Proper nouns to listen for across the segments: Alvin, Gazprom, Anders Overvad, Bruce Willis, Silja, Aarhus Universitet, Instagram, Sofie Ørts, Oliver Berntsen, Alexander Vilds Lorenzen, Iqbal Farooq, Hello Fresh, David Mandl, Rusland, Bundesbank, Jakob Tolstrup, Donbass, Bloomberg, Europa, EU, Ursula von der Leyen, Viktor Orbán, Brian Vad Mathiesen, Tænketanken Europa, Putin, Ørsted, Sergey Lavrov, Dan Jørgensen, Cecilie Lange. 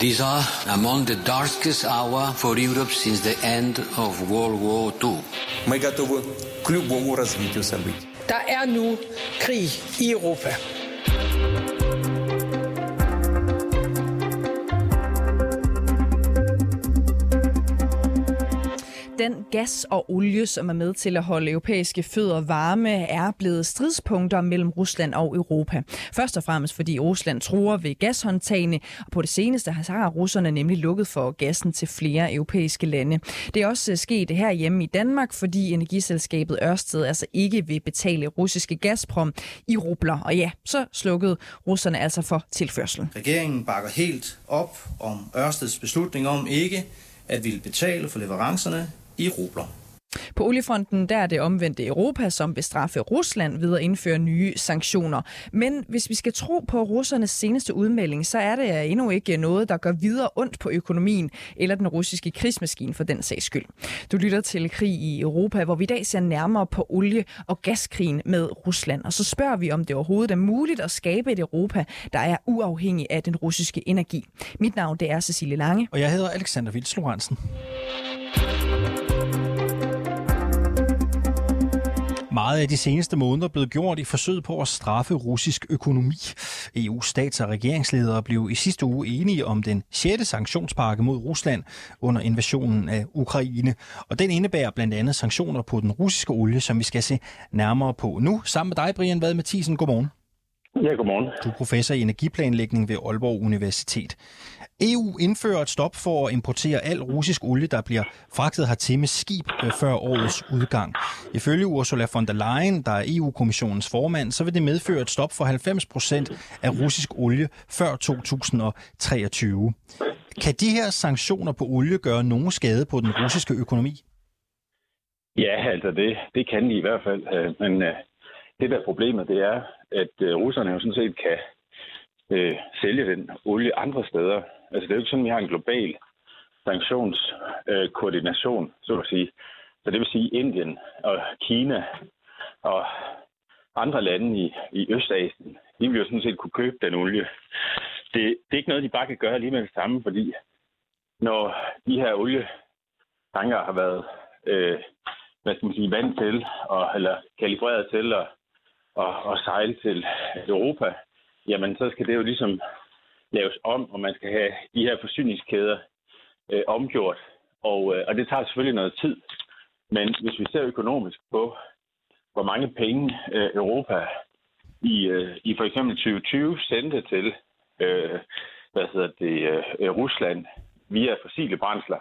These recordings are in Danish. These are among the darkest hour for Europe since the end of World War II. Мы готовы к любому развитию событий. Der er nu krig i Europa. Den gas og olie, som er med til at holde europæiske fødder varme, er blevet stridspunkter mellem Rusland og Europa. Først og fremmest fordi Rusland truer ved gashåndtagene, og på det seneste har russerne nemlig lukket for gassen til flere europæiske lande. Det er også sket herhjemme i Danmark, fordi energiselskabet Ørsted altså ikke vil betale russiske Gazprom i rubler. Og ja, så slukkede russerne altså for tilførslen. Regeringen bakker helt op om Ørsteds beslutning om ikke at ville betale for leverancerne i rubler. På oliefronten der er det omvendte Europa, som vil straffe Rusland ved at indføre nye sanktioner. Men hvis vi skal tro på russernes seneste udmelding, så er det endnu ikke noget, der gør videre ondt på økonomien eller den russiske krigsmaskine for den sags skyld. Du lytter til Krig i Europa, hvor vi i dag ser nærmere på olie- og gaskrigen med Rusland. Og så spørger vi, om det overhovedet er muligt at skabe et Europa, der er uafhængig af den russiske energi. Mit navn det er Cecilie Lange. Og jeg hedder Alexander Vilds Lorenzen. Meget af de seneste måneder blev gjort i forsøg på at straffe russisk økonomi. EU's stats- og regeringsledere blev i sidste uge enige om den 6. sanktionspakke mod Rusland under invasionen af Ukraine. Og den indebærer blandt andet sanktioner på den russiske olie, som vi skal se nærmere på nu. Sammen med dig, Brian Vad Mathiesen. Godmorgen. Ja, godmorgen. Du er professor i energiplanlægning ved Aalborg Universitet. EU indfører et stop for at importere al russisk olie, der bliver fragtet hertil med skib før årets udgang. Ifølge Ursula von der Leyen, der er EU-kommissionens formand, så vil det medføre et stop for 90% af russisk olie før 2023. Kan de her sanktioner på olie gøre nogen skade på den russiske økonomi? Ja, altså det kan de i hvert fald, men det der problemet, det er, at russerne jo sådan set kan sælge den olie andre steder. Altså det er jo ikke sådan, at vi har en global sanktionskoordination, så at sige. Så det vil sige, Indien og Kina og andre lande i Østasien, de vil jo sådan set kunne købe den olie. Det er ikke noget, de bare kan gøre lige med det samme, fordi når de her olietanker har været vant til, eller kalibreret til at sejle til Europa, jamen så skal det jo ligesom laves om, og man skal have de her forsyningskæder omgjort. Og det tager selvfølgelig noget tid. Men hvis vi ser økonomisk på, hvor mange penge Europa i for eksempel 2020 sendte til Rusland via fossile brændsler,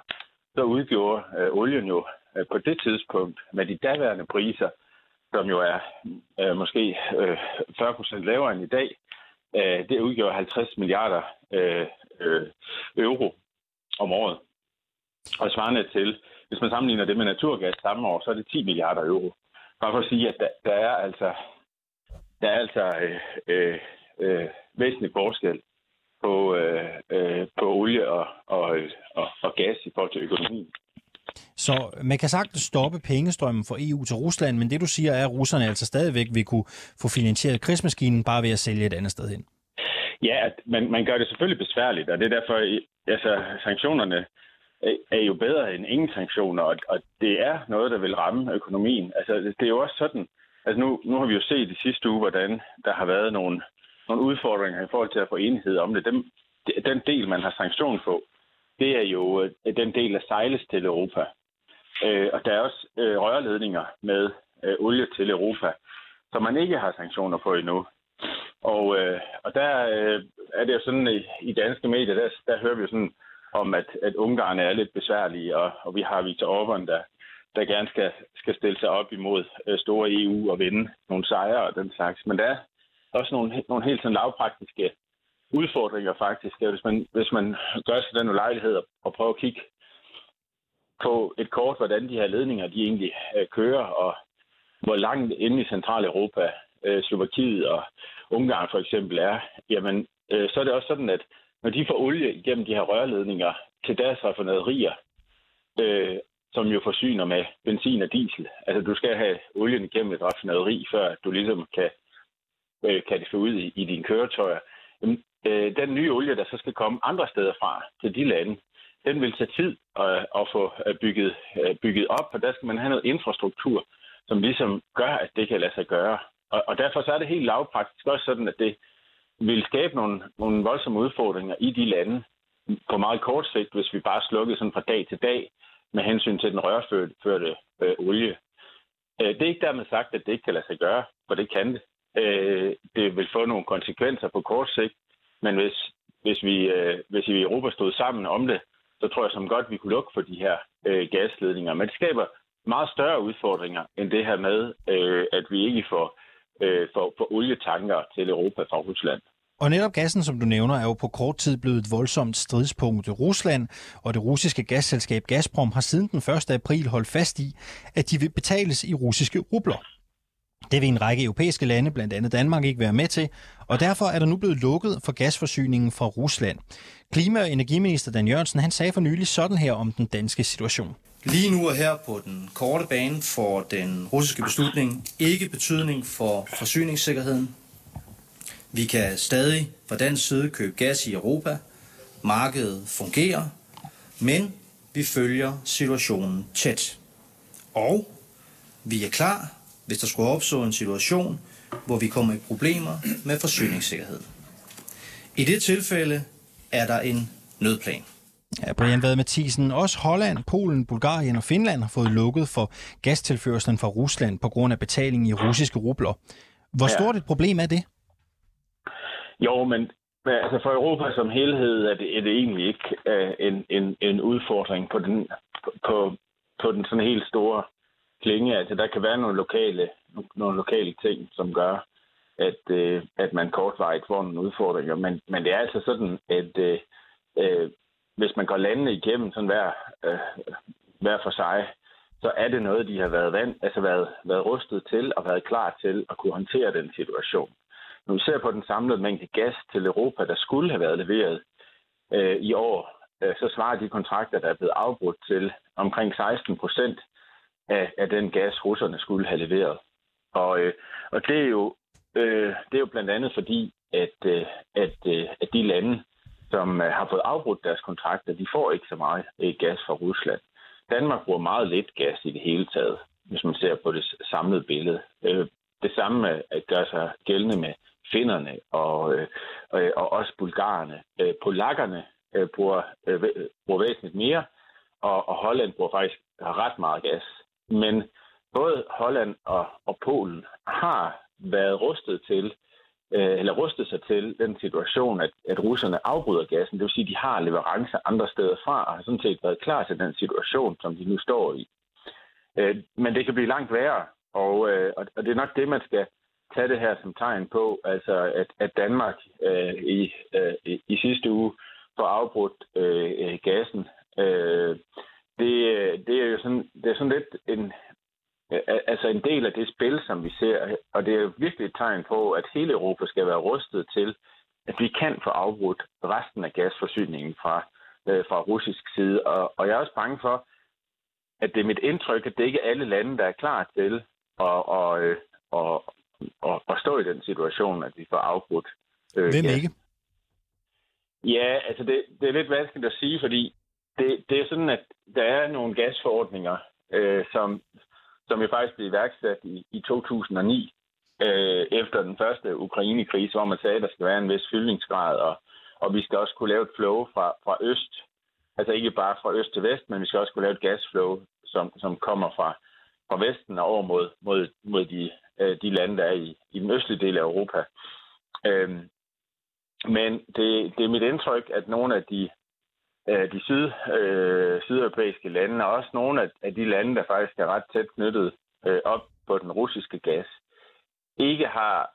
så udgjorde olien jo på det tidspunkt med de daværende priser, som jo er måske 40% lavere end i dag, det udgjorde 50 milliarder euro om året. Og svarende til, hvis man sammenligner det med naturgas samme år, så er det 10 milliarder euro. Bare for at sige, at der er altså væsentlig forskel på olie og gas i forhold til økonomien. Så man kan sagtens stoppe pengestrømmen fra EU til Rusland, men det du siger er, at russerne altså stadigvæk vil kunne få finansieret krigsmaskinen bare ved at sælge et andet sted hen. Ja, man gør det selvfølgelig besværligt, og det er derfor, altså sanktionerne er jo bedre end ingen sanktioner, og det er noget, der vil ramme økonomien. Altså det er jo også sådan, altså nu har vi jo set i sidste uge, hvordan der har været nogle udfordringer i forhold til at få enighed om det. Den del, man har sanktion på, det er jo den del, der sejles til Europa. Og der er også rørledninger med olie til Europa, som man ikke har sanktioner på endnu. Og der er det jo sådan, i danske medier, der hører vi jo sådan om, at Ungarn er lidt besværlige, og vi har Viktor Orbán, der gerne skal stille sig op imod store EU og vinde nogle sejre og den slags. Men der er også nogle helt sådan lavpraktiske udfordringer faktisk, hvis man gør sig den ulejlighed og prøver at kigge på et kort, hvordan de her ledninger de egentlig kører, og hvor langt inde i Centraleuropa, Slovakiet og Ungarn for eksempel er, jamen så er det også sådan, at når de får olie igennem de her rørledninger til deres raffinaderier, som jo forsyner med benzin og diesel, altså du skal have olien igennem et raffinaderi, før du ligesom kan det få ud i dine køretøjer, den nye olie, der så skal komme andre steder fra til de lande, den vil tage tid at få bygget op, og der skal man have noget infrastruktur, som ligesom gør, at det kan lade sig gøre. Og derfor så er det helt lavpraktisk også sådan, at det vil skabe nogle voldsomme udfordringer i de lande på meget kort sigt, hvis vi bare slukkede sådan fra dag til dag med hensyn til den rørførte olie. Det er ikke dermed sagt, at det ikke kan lade sig gøre, for det kan det. Det vil få nogle konsekvenser på kort sigt, men hvis vi i Europa stod sammen om det, så tror jeg som godt, vi kunne lukke for de her gasledninger. Men det skaber meget større udfordringer end det her med, at vi ikke får olietanker til Europa fra Rusland. Og netop gassen, som du nævner, er jo på kort tid blevet et voldsomt stridspunkt i Rusland, og det russiske gasselskab Gazprom har siden den 1. april holdt fast i, at de vil betales i russiske rubler. Det vil en række europæiske lande, blandt andet Danmark, ikke være med til, og derfor er der nu blevet lukket for gasforsyningen fra Rusland. Klima- og energiminister Dan Jørgensen, han sagde for nylig sådan her om den danske situation. Lige nu og her på den korte bane får den russiske beslutning ikke betydning for forsyningssikkerheden. Vi kan stadig fra dansk side købe gas i Europa. Markedet fungerer, men vi følger situationen tæt. Og vi er klar, hvis der skulle opstå en situation, hvor vi kommer i problemer med forsyningssikkerhed. I det tilfælde er der en nødplan. Ja, Brian Vad Mathiesen. Også Holland, Polen, Bulgarien og Finland har fået lukket for gastilførslen fra Rusland på grund af betaling i russiske rubler. Hvor stort et problem er det? Jo, men altså for Europa som helhed er det egentlig ikke en udfordring på den sådan helt store klinge. Altså der kan være nogle lokale ting, som gør, at man kortvarigt får nogle udfordringer. Men det er altså sådan, at hvis man går landene igennem sådan hver for sig, så er det noget, de har været rustet til og været klar til at kunne håndtere den situation. Når vi ser på den samlede mængde gas til Europa, der skulle have været leveret i år, så svarer de kontrakter, der er blevet afbrudt til omkring 16% af den gas, russerne skulle have leveret. Og det er jo blandt andet fordi, at de lande, som har fået afbrudt deres kontrakter, de får ikke så meget gas fra Rusland. Danmark bruger meget lidt gas i det hele taget, hvis man ser på det samlede billede. Det samme gør sig gældende med finnerne og også bulgarerne. Polakkerne bruger væsentligt mere, og Holland bruger faktisk ret meget gas. Men både Holland og Polen har været rustet sig til den situation, at russerne afbryder gassen. Det vil sige, at de har leverancer andre steder fra, og har sådan set været klar til den situation, som de nu står i. Men det kan blive langt værre, og det er nok det, man skal tage det her som tegn på, altså at Danmark i sidste uge får afbrudt gassen. Det er jo sådan, det er sådan lidt en del af det spil, som vi ser, og det er jo virkelig et tegn på, at hele Europa skal være rustet til, at vi kan få afbrudt resten af gasforsyningen fra russisk side. Og jeg er også bange for, at det er mit indtryk, at det ikke er alle lande, der er klar til at stå i den situation, at vi får afbrudt gas. Hvem ikke? Ja, altså det er lidt vanskeligt at sige, fordi det er sådan, at der er nogle gasforordninger, som jo faktisk blev iværksat i 2009, efter den første Ukraine-krise, hvor man sagde, at der skal være en vis fyldningsgrad, og vi skal også kunne lave et flow fra øst, altså ikke bare fra øst til vest, men vi skal også kunne lave et gasflow, som kommer fra vesten og over mod de lande, der er i den østlige del af Europa. Men det er mit indtryk, at nogle af de sydeuropæiske lande, og også nogle af de lande, der faktisk er ret tæt knyttet op på den russiske gas, ikke har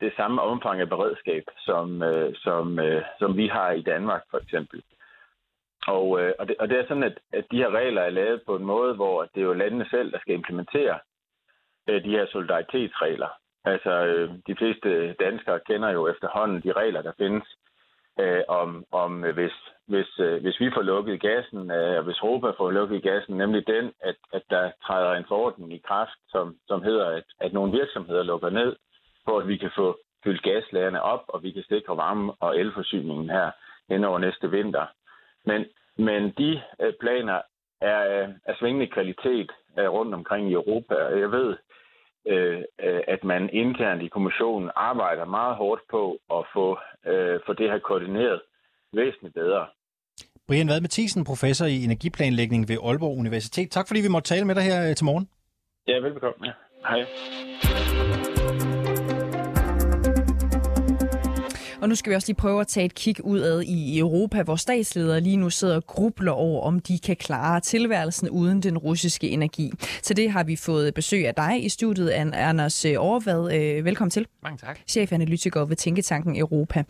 det samme omfang af beredskab, som vi har i Danmark, for eksempel. Og det er sådan, at de her regler er lavet på en måde, hvor det er jo landene selv, der skal implementere de her solidaritetsregler. Altså, de fleste danskere kender jo efterhånden de regler, der findes, hvis vi får lukket gassen, og hvis Europa får lukket gassen, nemlig den, at der træder en forordning i kraft, som hedder, at nogle virksomheder lukker ned, for at vi kan få fyldt gaslagerne op, og vi kan sikre varme- og elforsyningen her hen over næste vinter. Men de planer er svingende kvalitet rundt omkring i Europa, og jeg ved, at man internt i kommissionen arbejder meget hårdt på at få det her koordineret væsentligt bedre. Brian Vad Mathiesen, professor i energiplanlægning ved Aalborg Universitet. Tak fordi vi måtte tale med dig her til morgen. Ja, velbekomme. Ja. Hej. Og nu skal vi også lige prøve at tage et kig udad i Europa, hvor statsledere lige nu sidder og grubler over, om de kan klare tilværelsen uden den russiske energi. Til det har vi fået besøg af dig i studiet, Anders Overvad. Velkommen til. Mange tak. Chefanalytiker ved Tænketanken Europa.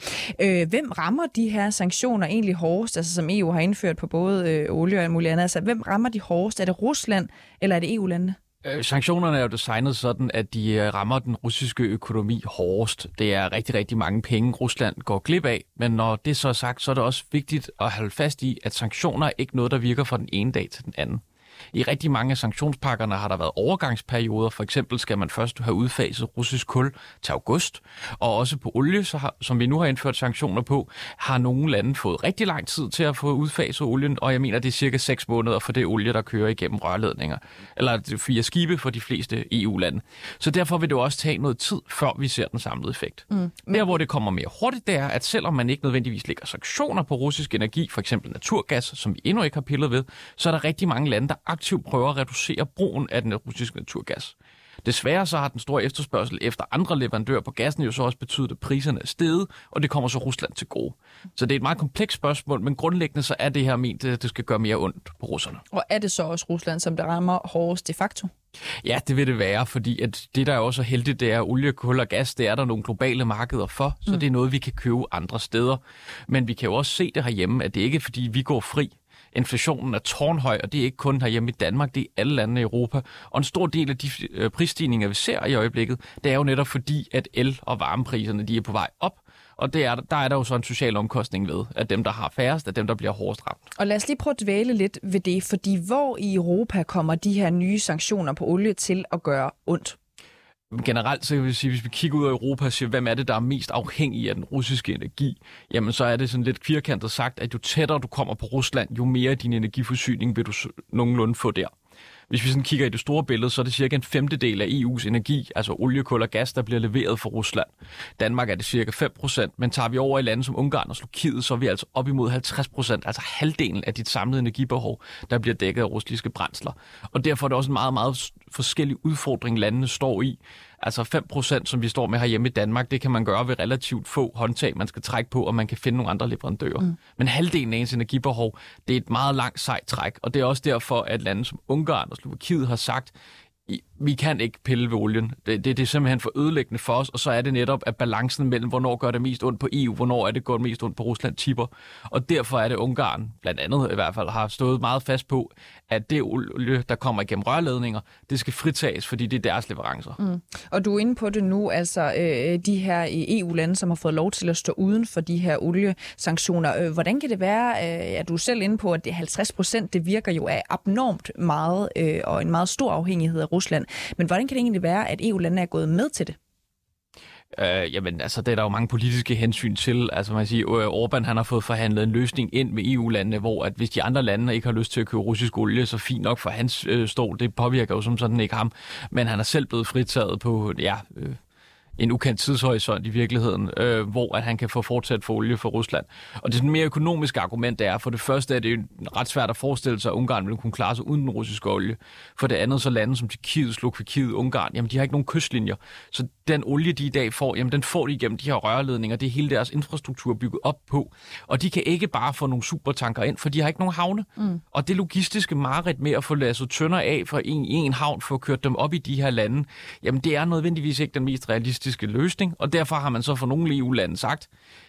Hvem rammer de her sanktioner egentlig hårdest, altså som EU har indført på både olie og alt muligt andet? Altså, hvem rammer de hårdest? Er det Rusland, eller er det EU-landene? Sanktionerne er jo designet sådan, at de rammer den russiske økonomi hårdest. Det er rigtig, rigtig mange penge, Rusland går glip af, men når det så er sagt, så er det også vigtigt at holde fast i, at sanktioner er ikke noget, der virker fra den ene dag til den anden. I rigtig mange af sanktionspakkerne har der været overgangsperioder. For eksempel skal man først have udfaset russisk kul til august. Og også på olie, som vi nu har indført sanktioner på, har nogle lande fået rigtig lang tid til at få udfaset olien. Og jeg mener, det er cirka 6 måneder for det olie, der kører igennem rørledninger. Eller 4 skibe for de fleste EU-lande. Så derfor vil det også tage noget tid, før vi ser den samlede effekt. Der, hvor det kommer mere hurtigt, det er, at selvom man ikke nødvendigvis lægger sanktioner på russisk energi, for eksempel naturgas, som vi endnu ikke har pillet ved, så er der rigtig mange lande, der aktivt prøver at reducere brugen af den russiske naturgas. Desværre så har den store efterspørgsel efter andre leverandører på gassen jo så også betydet, at priserne er steget, og det kommer så Rusland til gode. Så det er et meget komplekst spørgsmål, men grundlæggende så er det her ment, at det skal gøre mere ondt på russerne. Og er det så også Rusland, som der rammer hårdest de facto? Ja, det vil det være, fordi at det, der er også heldigt, det er olie, kul og gas, det er der nogle globale markeder for, så det er noget, vi kan købe andre steder. Men vi kan jo også se det herhjemme, at det ikke er, fordi vi går fri. Inflationen er tårnhøj, og det er ikke kun herhjemme i Danmark, det er alle lande i Europa. Og en stor del af de prisstigninger, vi ser i øjeblikket, det er jo netop fordi, at el- og varmepriserne de er på vej op. Og der er jo så en social omkostning ved, at dem, der har færrest, at dem, der bliver hårdest ramt. Og lad os lige prøve at dvæle lidt ved det, fordi hvor i Europa kommer de her nye sanktioner på olie til at gøre ondt? Generelt så kan vi sige, hvis vi kigger ud af Europa og siger, hvem er det, der er mest afhængig af den russiske energi, jamen så er det sådan lidt firkantet sagt, at jo tættere du kommer på Rusland, jo mere din energiforsyning vil du nogenlunde få der. Hvis vi sådan kigger i det store billede, så er det cirka 1/5 af EU's energi, altså olie, kul og gas, der bliver leveret fra Rusland. Danmark er det cirka 5%, men tager vi over i lande som Ungarn og Slovakiet, så er vi altså op imod 50%, altså halvdelen af dit samlede energibehov, der bliver dækket af russiske brændsler. Og derfor er det også en meget, meget forskellig udfordring, landene står i. Altså 5%, som vi står med herhjemme i Danmark, det kan man gøre ved relativt få håndtag, man skal trække på, og man kan finde nogle andre leverandører. Men halvdelen af ens energibehov, det er et meget langt sejt træk, og det er også derfor, at lande som Ungarn og Slovakiet har sagt, vi kan ikke pille ved olien. Det er simpelthen for ødelæggende for os, og så er det netop, at balancen mellem, hvornår gør det mest ondt på EU, hvornår er det gået mest ondt på Rusland, tipper. Og derfor er det Ungarn, blandt andet i hvert fald, har stået meget fast på, at det olie, der kommer igennem rørledninger, det skal fritages, fordi det er deres leverancer. Og du er inde på det nu, altså de her EU-lande, som har fået lov til at stå uden for de her oliesanktioner. Hvordan kan det være, at du er selv inde på, at det 50%, det virker jo af abnormt meget, og en meget stor afhængighed af Rusland. Men hvordan kan det egentlig være, at EU-landene er gået med til det? Jamen, altså, det er der jo mange politiske hensyn til. Altså, man kan sige, Orbán, han har fået forhandlet en løsning ind med EU-landene, hvor at hvis de andre lande ikke har lyst til at købe russisk olie, så fint nok for hans stol. Det påvirker jo som sådan ikke ham. Men han er selv blevet fritaget på, en ukendt tidshorisont i virkeligheden, hvor at han kan få fortsat for olie fra Rusland. Og det mere økonomiske argument er, for det første er det ret svært at forestille sig, at Ungarn ville kunne klare sig uden den russiske olie. For det andet så lande som Tjekkiet, Slovakiet, Ungarn, jamen de har ikke nogen kystlinjer. Så den olie, de i dag får, jamen den får de igennem de her rørledninger. Det er hele deres infrastruktur bygget op på. Og de kan ikke bare få nogle supertanker ind, for de har ikke nogen havne. Og det logistiske mareridt med at få lasset tønder af fra en havn for at køre dem op i de her lande, jamen det er nødvendigvis ikke den mest realistiske løsning. Og derfor har man så for nogle EU-lande sagt,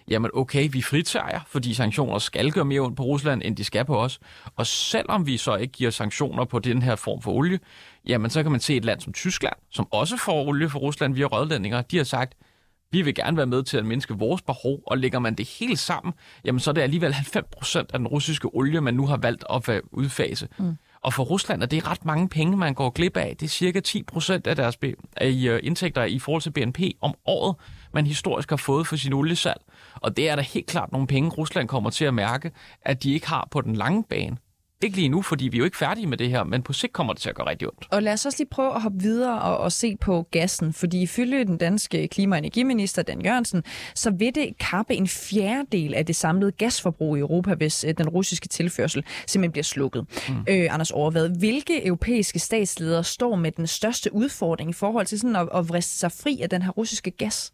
jamen okay, vi fritager jer, fordi sanktioner skal gøre mere ondt på Rusland, end de skal på os. Og selvom vi så ikke giver sanktioner på den her form for olie, jamen så kan man se et land som Tyskland, som også får olie fra Rusland via rørledninger, de har sagt, vi vil gerne være med til at mindske vores behov, og lægger man det hele sammen, jamen så er det alligevel 90% af den russiske olie, man nu har valgt at udfase. Og for Rusland er det ret mange penge, man går glip af. Det er cirka 10% af deres indtægter i forhold til BNP om året, man historisk har fået for sin oliesalg. Og det er da helt klart nogle penge, Rusland kommer til at mærke, at de ikke har på den lange bane. Ikke lige nu, fordi vi er jo ikke færdige med det her, men på sigt kommer det til at gøre rigtig ondt. Og lad os også lige prøve at hoppe videre og se på gassen, fordi ifølge den danske klima- og energiminister Dan Jørgensen, så vil det kappe en fjerdedel af det samlede gasforbrug i Europa, hvis den russiske tilførsel simpelthen bliver slukket. Anders Overvad, hvilke europæiske statsledere står med den største udfordring i forhold til sådan at vriste sig fri af den her russiske gas?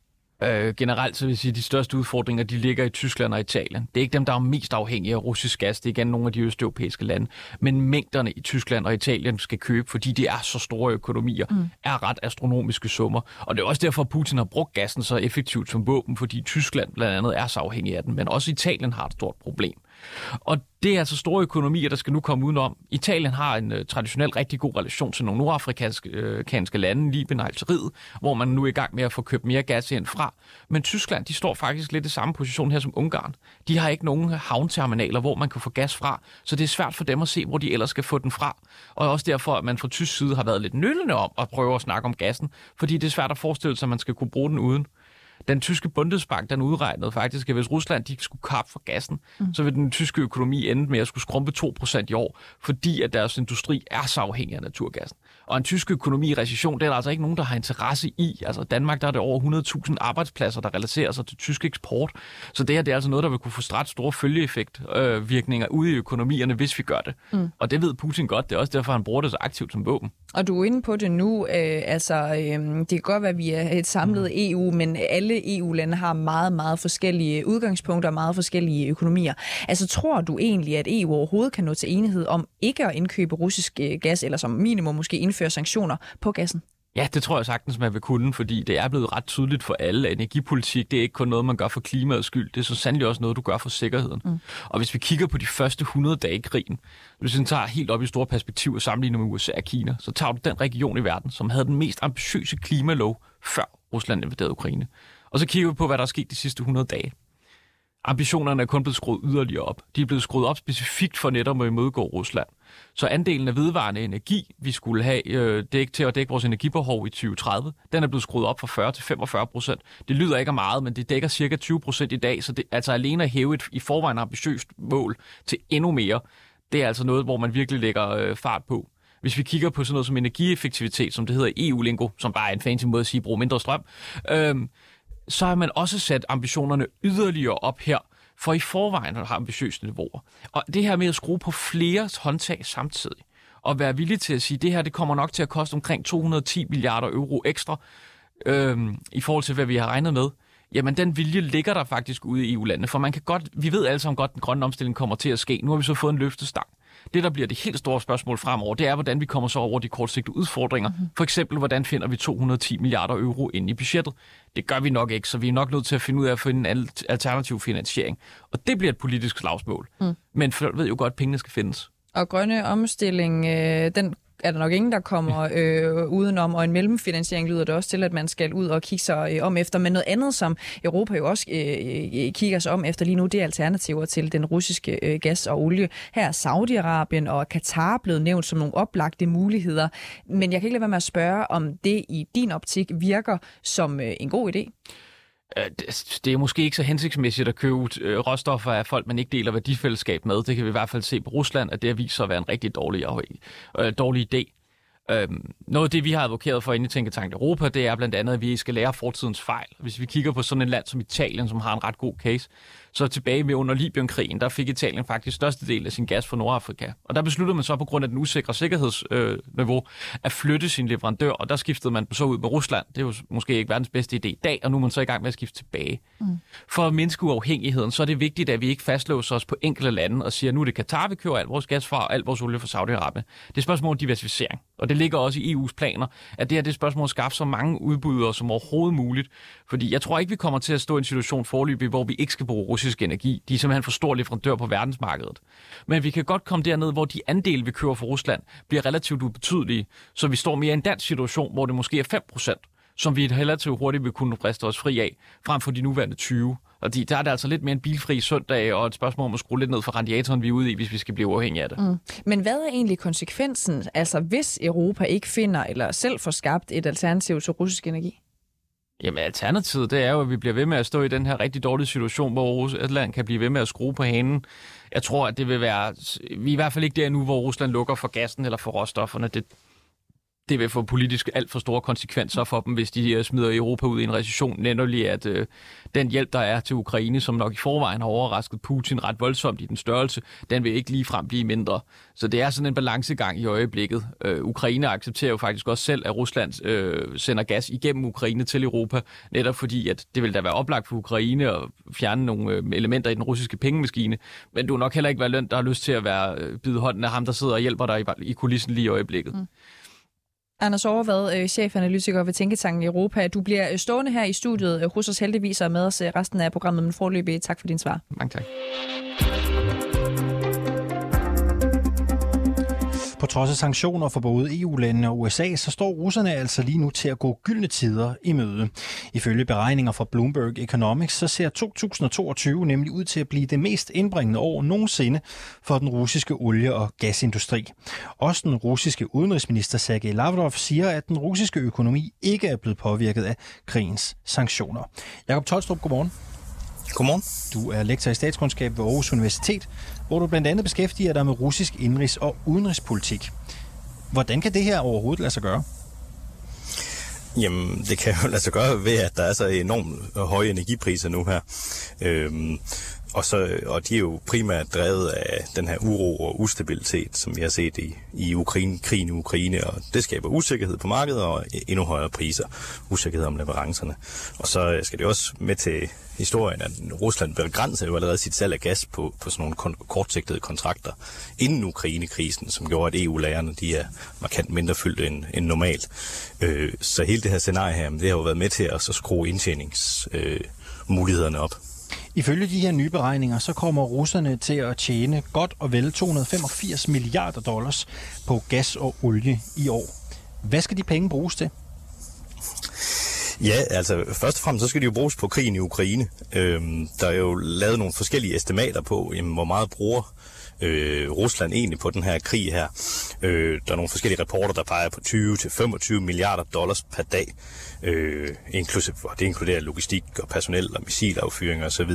Generelt så vil jeg sige, at de største udfordringer de ligger i Tyskland og Italien. Det er ikke dem, der er mest afhængige af russisk gas. Det er igen nogle af de østeuropæiske lande. Men mængderne i Tyskland og Italien skal købe, fordi de er så store økonomier, er ret astronomiske summer. Og det er også derfor, Putin har brugt gassen så effektivt som våben, fordi Tyskland blandt andet er så afhængig af den. Men også Italien har et stort problem. Og det er altså store økonomier, der skal nu komme udenom. Italien har en traditionelt rigtig god relation til nogle nordafrikanske lande, Libyen og Algeriet, hvor man nu er i gang med at få købt mere gas ind fra. Men Tyskland, de står faktisk lidt i samme position her som Ungarn. De har ikke nogen havnterminaler, hvor man kan få gas fra, så det er svært for dem at se, hvor de ellers skal få den fra. Og også derfor, at man fra tysk side har været lidt nølende om at prøve at snakke om gassen, fordi det er svært at forestille sig, at man skal kunne bruge den uden. Den tyske Bundesbank, den udregnede faktisk, at hvis Rusland de skulle kappe for gassen, så vil den tyske økonomi ende med at skulle skrumpe 2% i år, fordi at deres industri er så afhængig af naturgassen. Og en tysk økonomi i recession, det er der altså ikke nogen, der har interesse i. Altså i Danmark, der er det over 100.000 arbejdspladser, der relaterer sig til tysk eksport. Så det her, det er altså noget, der vil kunne få ret store følgeeffektvirkninger ude i økonomierne, hvis vi gør det. Og det ved Putin godt. Det er også derfor, han bruger det så aktivt som våben. Og du er inde på det nu. Det kan godt være, at vi er et samlet EU, men alle EU-lande har meget, meget forskellige udgangspunkter og meget forskellige økonomier. Altså tror du egentlig, at EU overhovedet kan nå til enighed om ikke at indkøbe russisk gas, eller som minimum måske indføre sanktioner på gassen? Ja, det tror jeg sagtens, man vil kunne, fordi det er blevet ret tydeligt for alle. Energipolitik, det er ikke kun noget, man gør for klimaets skyld. Det er så sandelig også noget, du gør for sikkerheden. Og hvis vi kigger på de første 100 dage i krigen, hvis vi tager helt op i store perspektiv og sammenligner med USA og Kina, så tager du den region i verden, som havde den mest ambitiøse klimalov, før Rusland invaderede Ukraine. Og så kigger vi på, hvad der er sket de sidste 100 dage. Ambitionerne er kun blevet skruet yderligere op. De er blevet skruet op specifikt for netop at imødegå Rusland. Så andelen af vedvarende energi, vi skulle have til at dække vores energibehov i 2030, den er blevet skruet op fra 40% til 45%. Det lyder ikke af meget, men det dækker cirka 20% i dag, så det, altså alene at hæve et i forvejen ambitiøst mål til endnu mere, det er altså noget, hvor man virkelig lægger fart på. Hvis vi kigger på sådan noget som energieffektivitet, som det hedder i EU-lingo, som bare er en fancy måde at sige, brug mindre strøm, så har man også sat ambitionerne yderligere op her, for i forvejen har ambitiøse niveauer. Og det her med at skrue på flere håndtag samtidig, og være villig til at sige, at det her det kommer nok til at koste omkring 210 milliarder euro ekstra, i forhold til, hvad vi har regnet med, jamen den vilje ligger der faktisk ude i EU-landene, for man kan godt, vi ved alle sammen godt, at den grønne omstilling kommer til at ske. Nu har vi så fået en løftestang. Det, der bliver det helt store spørgsmål fremover, det er, hvordan vi kommer så over de kortsigtede udfordringer. For eksempel, hvordan finder vi 210 milliarder euro inde i budgettet? Det gør vi nok ikke, så vi er nok nødt til at finde ud af at finde en alternativ finansiering. Og det bliver et politisk slagsmål. Men folk ved jo godt, at pengene skal findes. Og grønne omstilling, den er der nok ingen, der kommer udenom, og en mellemfinansiering lyder det også til, at man skal ud og kigge sig om efter. Men noget andet, som Europa jo også kigger sig om efter lige nu, det er alternativer til den russiske gas og olie. Her er Saudi-Arabien og Katar blevet nævnt som nogle oplagte muligheder. Men jeg kan ikke lade være med at spørge, om det i din optik virker som en god idé? Det er måske ikke så hensigtsmæssigt at købe råstoffer af folk, man ikke deler værdifællesskab med. Det kan vi i hvert fald se på Rusland, at det har vist sig at være en rigtig dårlig idé. Noget af det, vi har advokeret for inde i Tænketanken Europa, det er blandt andet, at vi skal lære fortidens fejl. Hvis vi kigger på sådan et land som Italien, som har en ret god case, så tilbage med under Libyen-krigen, der fik Italien faktisk størstedelen af sin gas fra Nordafrika. Og der besluttede man så på grund af den usikre sikkerhedsniveau at flytte sin leverandør, og der skiftede man så ud med Rusland. Det er jo måske ikke verdens bedste idé i dag, og nu er man så i gang med at skifte tilbage. For at mindske uafhængigheden, så er det vigtigt, at vi ikke fastlåser os på enkelte lande og siger, nu er det Katar, vi kører alt vores gas fra og alt vores olie fra Saudi-Arabien. Det er spørgsmål om diversificering. Og det ligger også i EU's planer, at det her det spørgsmål at skaffe så mange udbydere som overhovedet muligt. Fordi jeg tror ikke, vi kommer til at stå i en situation forløbig, hvor vi ikke skal bruge russisk energi. De er simpelthen for stor leverandør på verdensmarkedet. Men vi kan godt komme derned, hvor de andele, vi kører fra Rusland, bliver relativt ubetydelige. Så vi står mere i en dansk situation, hvor det måske er 5%, som vi relativt hurtigt vil kunne briste os fri af, frem for de nuværende 20%. Og der er det altså lidt mere en bilfri søndag, og et spørgsmål om at skrue lidt ned for radiatoren, vi er ude i, hvis vi skal blive afhængige af det. Men hvad er egentlig konsekvensen, altså hvis Europa ikke finder eller selv får skabt et alternativ til russisk energi? Jamen alternativet, det er jo, at vi bliver ved med at stå i den her rigtig dårlige situation, hvor Rusland kan blive ved med at skrue på hanen. Jeg tror, at det vil være... Vi er i hvert fald ikke der nu, hvor Rusland lukker for gassen eller for råstofferne. Det vil få politisk alt for store konsekvenser for dem, hvis de smider Europa ud i en recession. Nemlig at den hjælp, der er til Ukraine, som nok i forvejen har overrasket Putin ret voldsomt i den størrelse, den vil ikke ligefrem blive mindre. Så det er sådan en balancegang i øjeblikket. Ukraine accepterer jo faktisk også selv, at Rusland sender gas igennem Ukraine til Europa, netop fordi, at det vil da være oplagt for Ukraine at fjerne nogle elementer i den russiske pengemaskine. Men du er nok heller ikke være løn, der har lyst til at bide hånden af ham, der sidder og hjælper dig i kulissen lige i øjeblikket. Mm. Anders Overvad, chefanalytiker ved Tænketanken Europa. Du bliver stående her i studiet hos os heldigvis og med os resten af programmet, men foreløbig tak for din svar. Mange tak. På trods af sanktioner for både EU-landene og USA, så står russerne altså lige nu til at gå gyldne tider i møde. Ifølge beregninger fra Bloomberg Economics, så ser 2022 nemlig ud til at blive det mest indbringende år nogensinde for den russiske olie- og gasindustri. Også den russiske udenrigsminister Sergey Lavrov siger, at den russiske økonomi ikke er blevet påvirket af krigens sanktioner. Jakob Tolstrup, godmorgen. Godmorgen. Du er lektor i statskundskab ved Aarhus Universitet, hvor du blandt andet beskæftiger dig med russisk indrigs- og udenrigspolitik. Hvordan kan det her overhovedet lade sig gøre? Jamen, det kan jo lade sig gøre ved, at der er så enormt høje energipriser nu her. Og de er jo primært drevet af den her uro og ustabilitet, som vi har set i Ukraine, krigen i Ukraine, og det skaber usikkerhed på markedet og endnu højere priser, usikkerhed om leverancerne. Og så skal det også med til historien, at Rusland begrænser jo allerede sit salg af gas på sådan nogle kortsigtede kontrakter inden Ukraine-krisen, som gjorde, at EU-lagerne de er markant mindre fyldt end normalt. Så hele det her scenarie her, det har jo været med til at så skrue indtjeningsmulighederne op. Ifølge de her nye beregninger, så kommer russerne til at tjene godt og vel 285 milliarder dollars på gas og olie i år. Hvad skal de penge bruges til? Ja, altså først og fremmest så skal de jo bruges på krigen i Ukraine. Der er jo lavet nogle forskellige estimater på, jamen, hvor meget bruger Rusland egentlig på den her krig her. Der er nogle forskellige rapporter, der peger på 20-25 milliarder dollars per dag. Det inkluderer logistik og personel og missilaffyringer osv.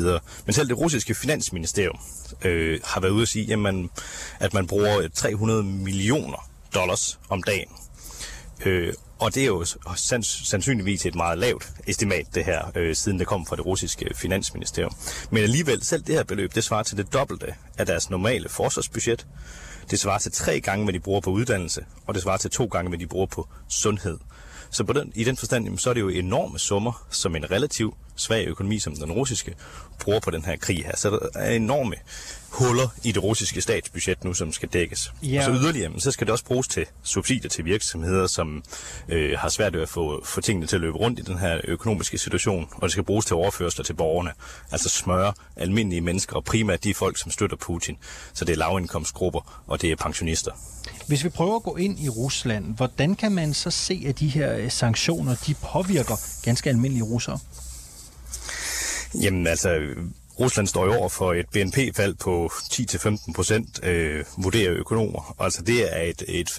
Men selv det russiske finansministerium har været ude at sige, jamen, at man bruger 300 millioner dollars om dagen. Og det er jo sandsynligvis et meget lavt estimat, det her, siden det kom fra det russiske finansministerium. Men alligevel, selv det her beløb, det svarer til det dobbelte af deres normale forsvarsbudget. Det svarer til 3 gange, hvad de bruger på uddannelse, og det svarer til 2 gange, hvad de bruger på sundhed. Så i den forstand, jamen, så er det jo enorme summer, som en relativt svag økonomi, som den russiske, bruger på den her krig her. Så der er enorme huller i det russiske statsbudget nu, som skal dækkes. Yeah. Og så yderligere, så skal det også bruges til subsidier til virksomheder, som har svært ved at få tingene til at løbe rundt i den her økonomiske situation, og det skal bruges til overførsler til borgerne, altså smøre almindelige mennesker, og primært de folk, som støtter Putin. Så det er lavindkomstgrupper, og det er pensionister. Hvis vi prøver at gå ind i Rusland, hvordan kan man så se, at de her sanktioner, de påvirker ganske almindelige russere? Jamen altså, Rusland står i år for et BNP-fald på 10-15%, vurderer økonomer. Altså det er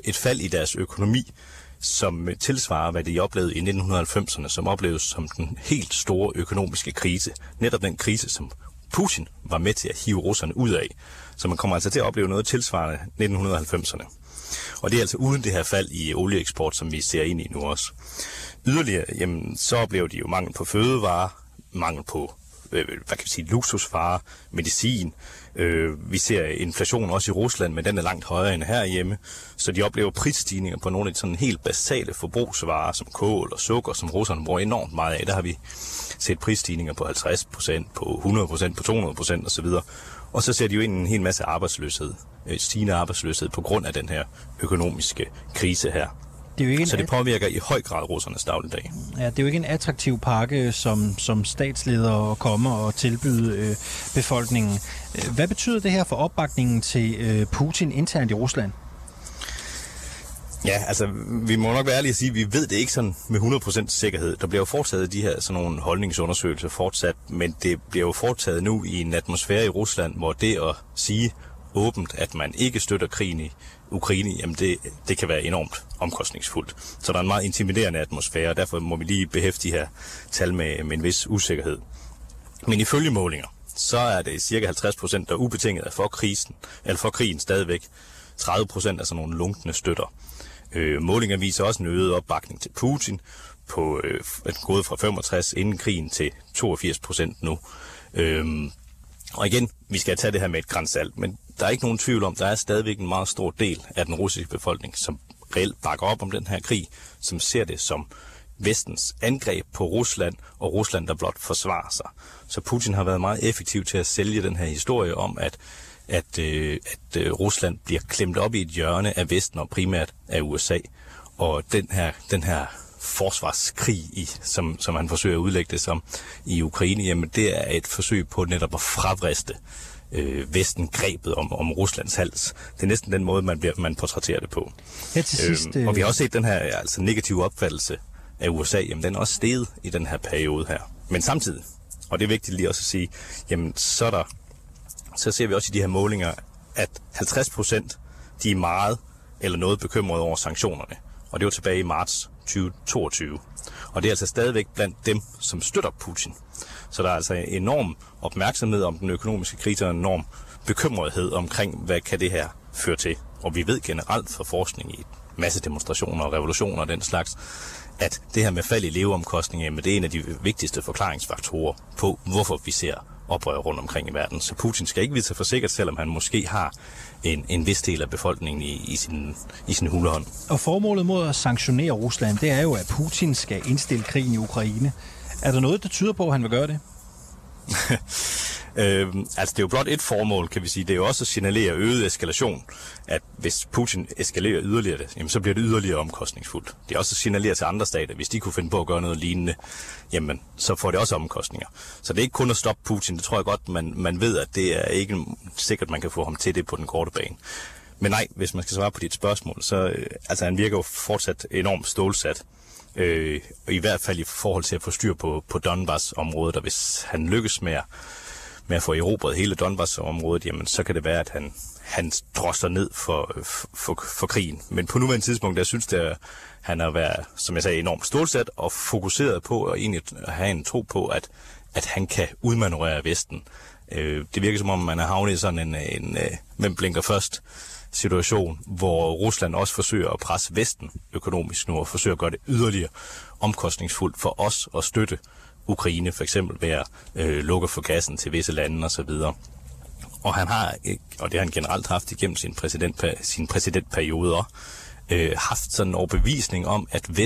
et fald i deres økonomi, som tilsvarer, hvad de oplevede i 1990'erne, som opleves som den helt store økonomiske krise. Netop den krise, som Putin var med til at hive russerne ud af. Så man kommer altså til at opleve noget tilsvarende 1990'erne. Og det er altså uden det her fald i olieeksport, som vi ser ind i nu også. Yderligere, jamen, så oplever de jo mangel på fødevarer, mangel på luksusvarer, medicin. Vi ser inflation også i Rusland, men den er langt højere end herhjemme. Så de oplever prisstigninger på nogle af de sådan helt basale forbrugsvarer, som kål og sukker, som russerne bruger enormt meget af. Der har vi set prisstigninger på 50%, på 100%, på 200% osv. Og så ser de jo ind en hel masse arbejdsløshed, stigende arbejdsløshed på grund af den her økonomiske krise her. Så det påvirker i høj grad russernes dagligdag. Ja, det er jo ikke en attraktiv pakke, som statsledere kommer og tilbyde befolkningen. Hvad betyder det her for opbakningen til Putin internt i Rusland? Ja, altså, vi må nok være ærlige at sige, at vi ved det ikke sådan med 100% sikkerhed. Der bliver jo foretaget de her sådan nogle holdningsundersøgelser fortsat, men det bliver jo foretaget nu i en atmosfære i Rusland, hvor det at sige, åbent, at man ikke støtter krigen i Ukraine, jamen det kan være enormt omkostningsfuldt. Så der er en meget intimiderende atmosfære, og derfor må vi lige behæfte de her tal med en vis usikkerhed. Men ifølge målinger, så er det cirka 50%, der ubetinget er for krigen stadigvæk. 30% er sådan nogle lunkne støtter. Målinger viser også en øget opbakning til Putin, på gået fra 65 inden krigen til 82% nu. Og igen, vi skal tage det her med et gran salt, men der er ikke nogen tvivl om, der er stadigvæk en meget stor del af den russiske befolkning, som reelt bakker op om den her krig, som ser det som Vestens angreb på Rusland, og Rusland, der blot forsvarer sig. Så Putin har været meget effektiv til at sælge den her historie om, at Rusland bliver klemt op i et hjørne af Vesten, og primært af USA. Og den her forsvarskrig, som han forsøger at udlægge det som i Ukraine, jamen det er et forsøg på netop at fravriste Vesten grebet om Ruslands hals. Det er næsten den måde, man portrætterer det på. Ja, til sidst, og vi har også set den her altså negative opfattelse af USA, jamen den er også steget i den her periode her. Men samtidig, og det er vigtigt lige også at sige, jamen så ser vi også i de her målinger, at 50% de er meget eller noget bekymrede over sanktionerne. Og det var tilbage i marts 2022. Og det er altså stadigvæk blandt dem, som støtter Putin. Så der er altså en enorm opmærksomhed om den økonomiske krise og en enorm bekymrethed omkring, hvad kan det her føre til. Og vi ved generelt fra forskning i masse demonstrationer og revolutioner og den slags, at det her med fald i leveomkostninger, det er en af de vigtigste forklaringsfaktorer på, hvorfor vi ser oprør rundt omkring i verden. Så Putin skal ikke vide sig for sikkert, selvom han måske har en vis del af befolkningen i sin hulehånd. Og formålet mod at sanktionere Rusland, det er jo, at Putin skal indstille krigen i Ukraine. Er der noget, der tyder på, at han vil gøre det? Altså det er jo blot et formål, kan vi sige. Det er jo også at signalere øget eskalation, at hvis Putin eskalerer yderligere det, jamen, så bliver det yderligere omkostningsfuldt. Det er også at signalere til andre stater, hvis de kunne finde på at gøre noget lignende, jamen så får det også omkostninger. Så det er ikke kun at stoppe Putin, det tror jeg godt, man ved, at det er ikke sikkert, man kan få ham til det på den korte bane. Men nej, hvis man skal svare på dit spørgsmål, så altså han virker jo fortsat enormt stålsat. I hvert fald i forhold til at få styr på Donbass-området, og hvis han lykkes med at få erobret hele Donbass-området, jamen så kan det være, at han drosser ned for krigen. Men på nuværende tidspunkt, der synes jeg, at han har været, som jeg sagde, enormt stålsat og fokuseret på, og egentlig have en tro på, at han kan udmanøvrere Vesten. Det virker som om, man er havnet i sådan en hvem blinker først situation, hvor Rusland også forsøger at presse Vesten økonomisk nu, og forsøger at gøre det yderligere omkostningsfuldt for os at støtte Ukraine, for eksempel ved at lukke for gassen til visse lande osv. Og han har, og det har han generelt haft igennem sin præsidentperioder, haft sådan en overbevisning om, at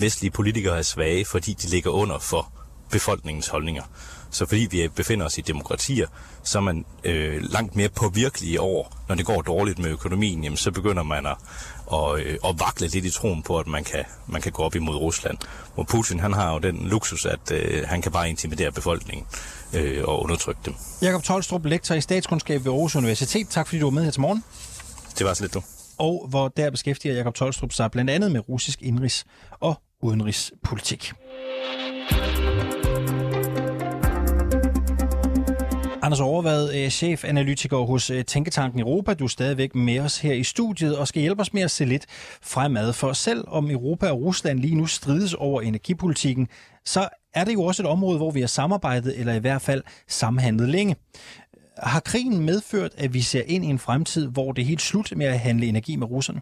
vestlige politikere er svage, fordi de ligger under for befolkningens holdninger. Så fordi vi befinder os i demokratier, så er man langt mere påvirkelige over, når det går dårligt med økonomien, jamen, så begynder man at vakle lidt i troen på, at man kan gå op imod Rusland. Hvor Putin, han har jo den luksus, at han kan bare intimidere befolkningen og undertrykke dem. Jakob Tolstrup, lektor i statskundskab ved Aarhus Universitet. Tak fordi du var med her til morgen. Det var så lidt du. Og hvor der beskæftiger Jakob Tolstrup sig blandt andet med russisk indrigs- og udenrigspolitik. Anders Overvad, chefanalytiker hos Tænketanken Europa. Du er stadigvæk med os her i studiet og skal hjælpe os med at se lidt fremad. For selvom Europa og Rusland lige nu strides over energipolitikken, så er det jo også et område, hvor vi har samarbejdet eller i hvert fald samhandlet længe. Har krigen medført, at vi ser ind i en fremtid, hvor det er helt slut med at handle energi med russerne?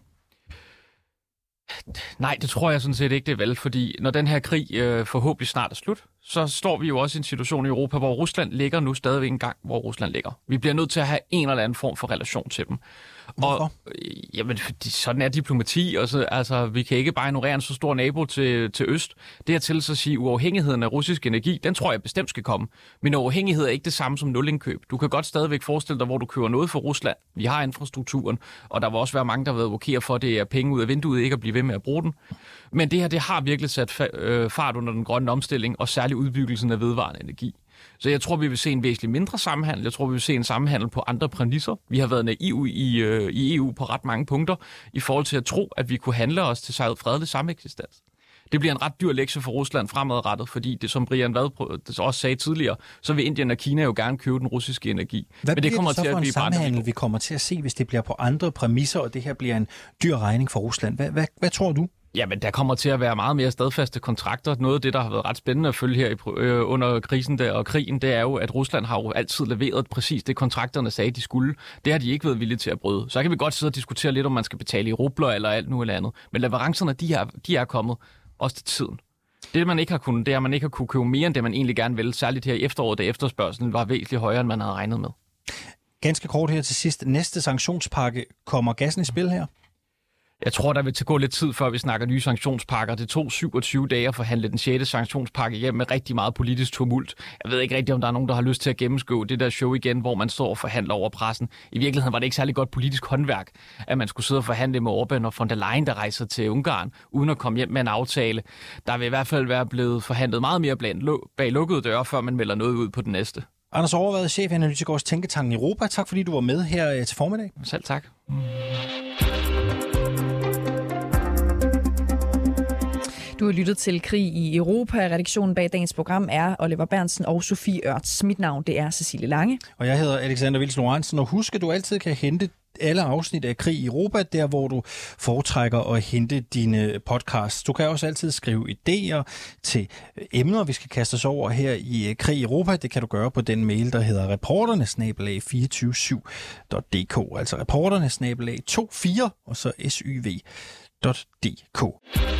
Nej, det tror jeg sådan set ikke, det er vel, fordi når den her krig forhåbentlig snart er slut, så står vi jo også i en situation i Europa, hvor Rusland ligger nu stadigvæk en gang, hvor Rusland ligger. Vi bliver nødt til at have en eller anden form for relation til dem. Hvorfor? Og, jamen, fordi sådan er diplomati, og så, altså, vi kan ikke bare ignorere en så stor nabo til øst. Det er til så at sige, uafhængigheden af russisk energi, den tror jeg bestemt skal komme. Men uafhængighed er ikke det samme som nulindkøb. Du kan godt stadigvæk forestille dig, hvor du køber noget for Rusland. Vi har infrastrukturen, og der vil også være mange, der vil advokere for, at det er penge ud af vinduet, ikke at blive ved med at bruge den. Men det her, det har virkelig sat fart under den grønne omstilling, og særligt udbyggelsen af vedvarende energi. Så jeg tror, vi vil se en væsentlig mindre samhandel. Jeg tror, vi vil se en samhandel på andre præmisser. Vi har været naive i EU på ret mange punkter i forhold til at tro, at vi kunne handle os til fredeligt sameksistens. Det bliver en ret dyr lektie for Rusland fremadrettet, fordi det, som Brian Vad også sagde tidligere, så vil Indien og Kina jo gerne købe den russiske energi. Hvad men det kommer det så til at blive samhandel, vi kommer til at se, hvis det bliver på andre præmisser, og det her bliver en dyr regning for Rusland? Hvad tror du? Jamen, der kommer til at være meget mere stadfaste kontrakter. Noget af det, der har været ret spændende at følge her under krisen der og krigen, det er jo, at Rusland har jo altid leveret præcis det, kontrakterne sagde, de skulle. Det har de ikke været villige til at bryde. Så kan vi godt sidde og diskutere lidt, om man skal betale i rubler eller alt nu eller andet. Men leverancerne, de er kommet også til tiden. Det, man ikke har kunnet, det er, at man ikke har kunnet købe mere, end det, man egentlig gerne ville. Særligt her i efteråret, da efterspørgselen var væsentligt højere, end man havde regnet med. Ganske kort her til sidst. Næste sanktionspakke, kommer gassen i spil her? Jeg tror, der vil gå lidt tid, før vi snakker nye sanktionspakker. Det tog 27 dage at forhandle den 6. sanktionspakke hjem med rigtig meget politisk tumult. Jeg ved ikke rigtigt, om der er nogen, der har lyst til at gennemskue det der show igen, hvor man står og forhandler over pressen. I virkeligheden var det ikke særlig godt politisk håndværk, at man skulle sidde og forhandle med Orbán og von der Leyen, der rejser til Ungarn, uden at komme hjem med en aftale. Der vil i hvert fald være blevet forhandlet meget mere bag lukkede døre, før man melder noget ud på den næste. Anders Overvad, chefanalytiker hos Tænketanken Europa. Tak fordi du var med her til formiddag. Selv tak. Du har lyttet til Krig i Europa. Redaktionen bag dagens program er Oliver Berntsen og Sofie Ørts. Mit navn det er Cecilie Lange. Og jeg hedder Alexander Vilds Lorenzen. Og husk, at du altid kan hente alle afsnit af Krig i Europa, der hvor du foretrækker at hente dine podcasts. Du kan også altid skrive idéer til emner, vi skal kaste os over her i Krig i Europa. Det kan du gøre på den mail, der hedder reporterne@247.dk. Altså reporterne@24syv.dk.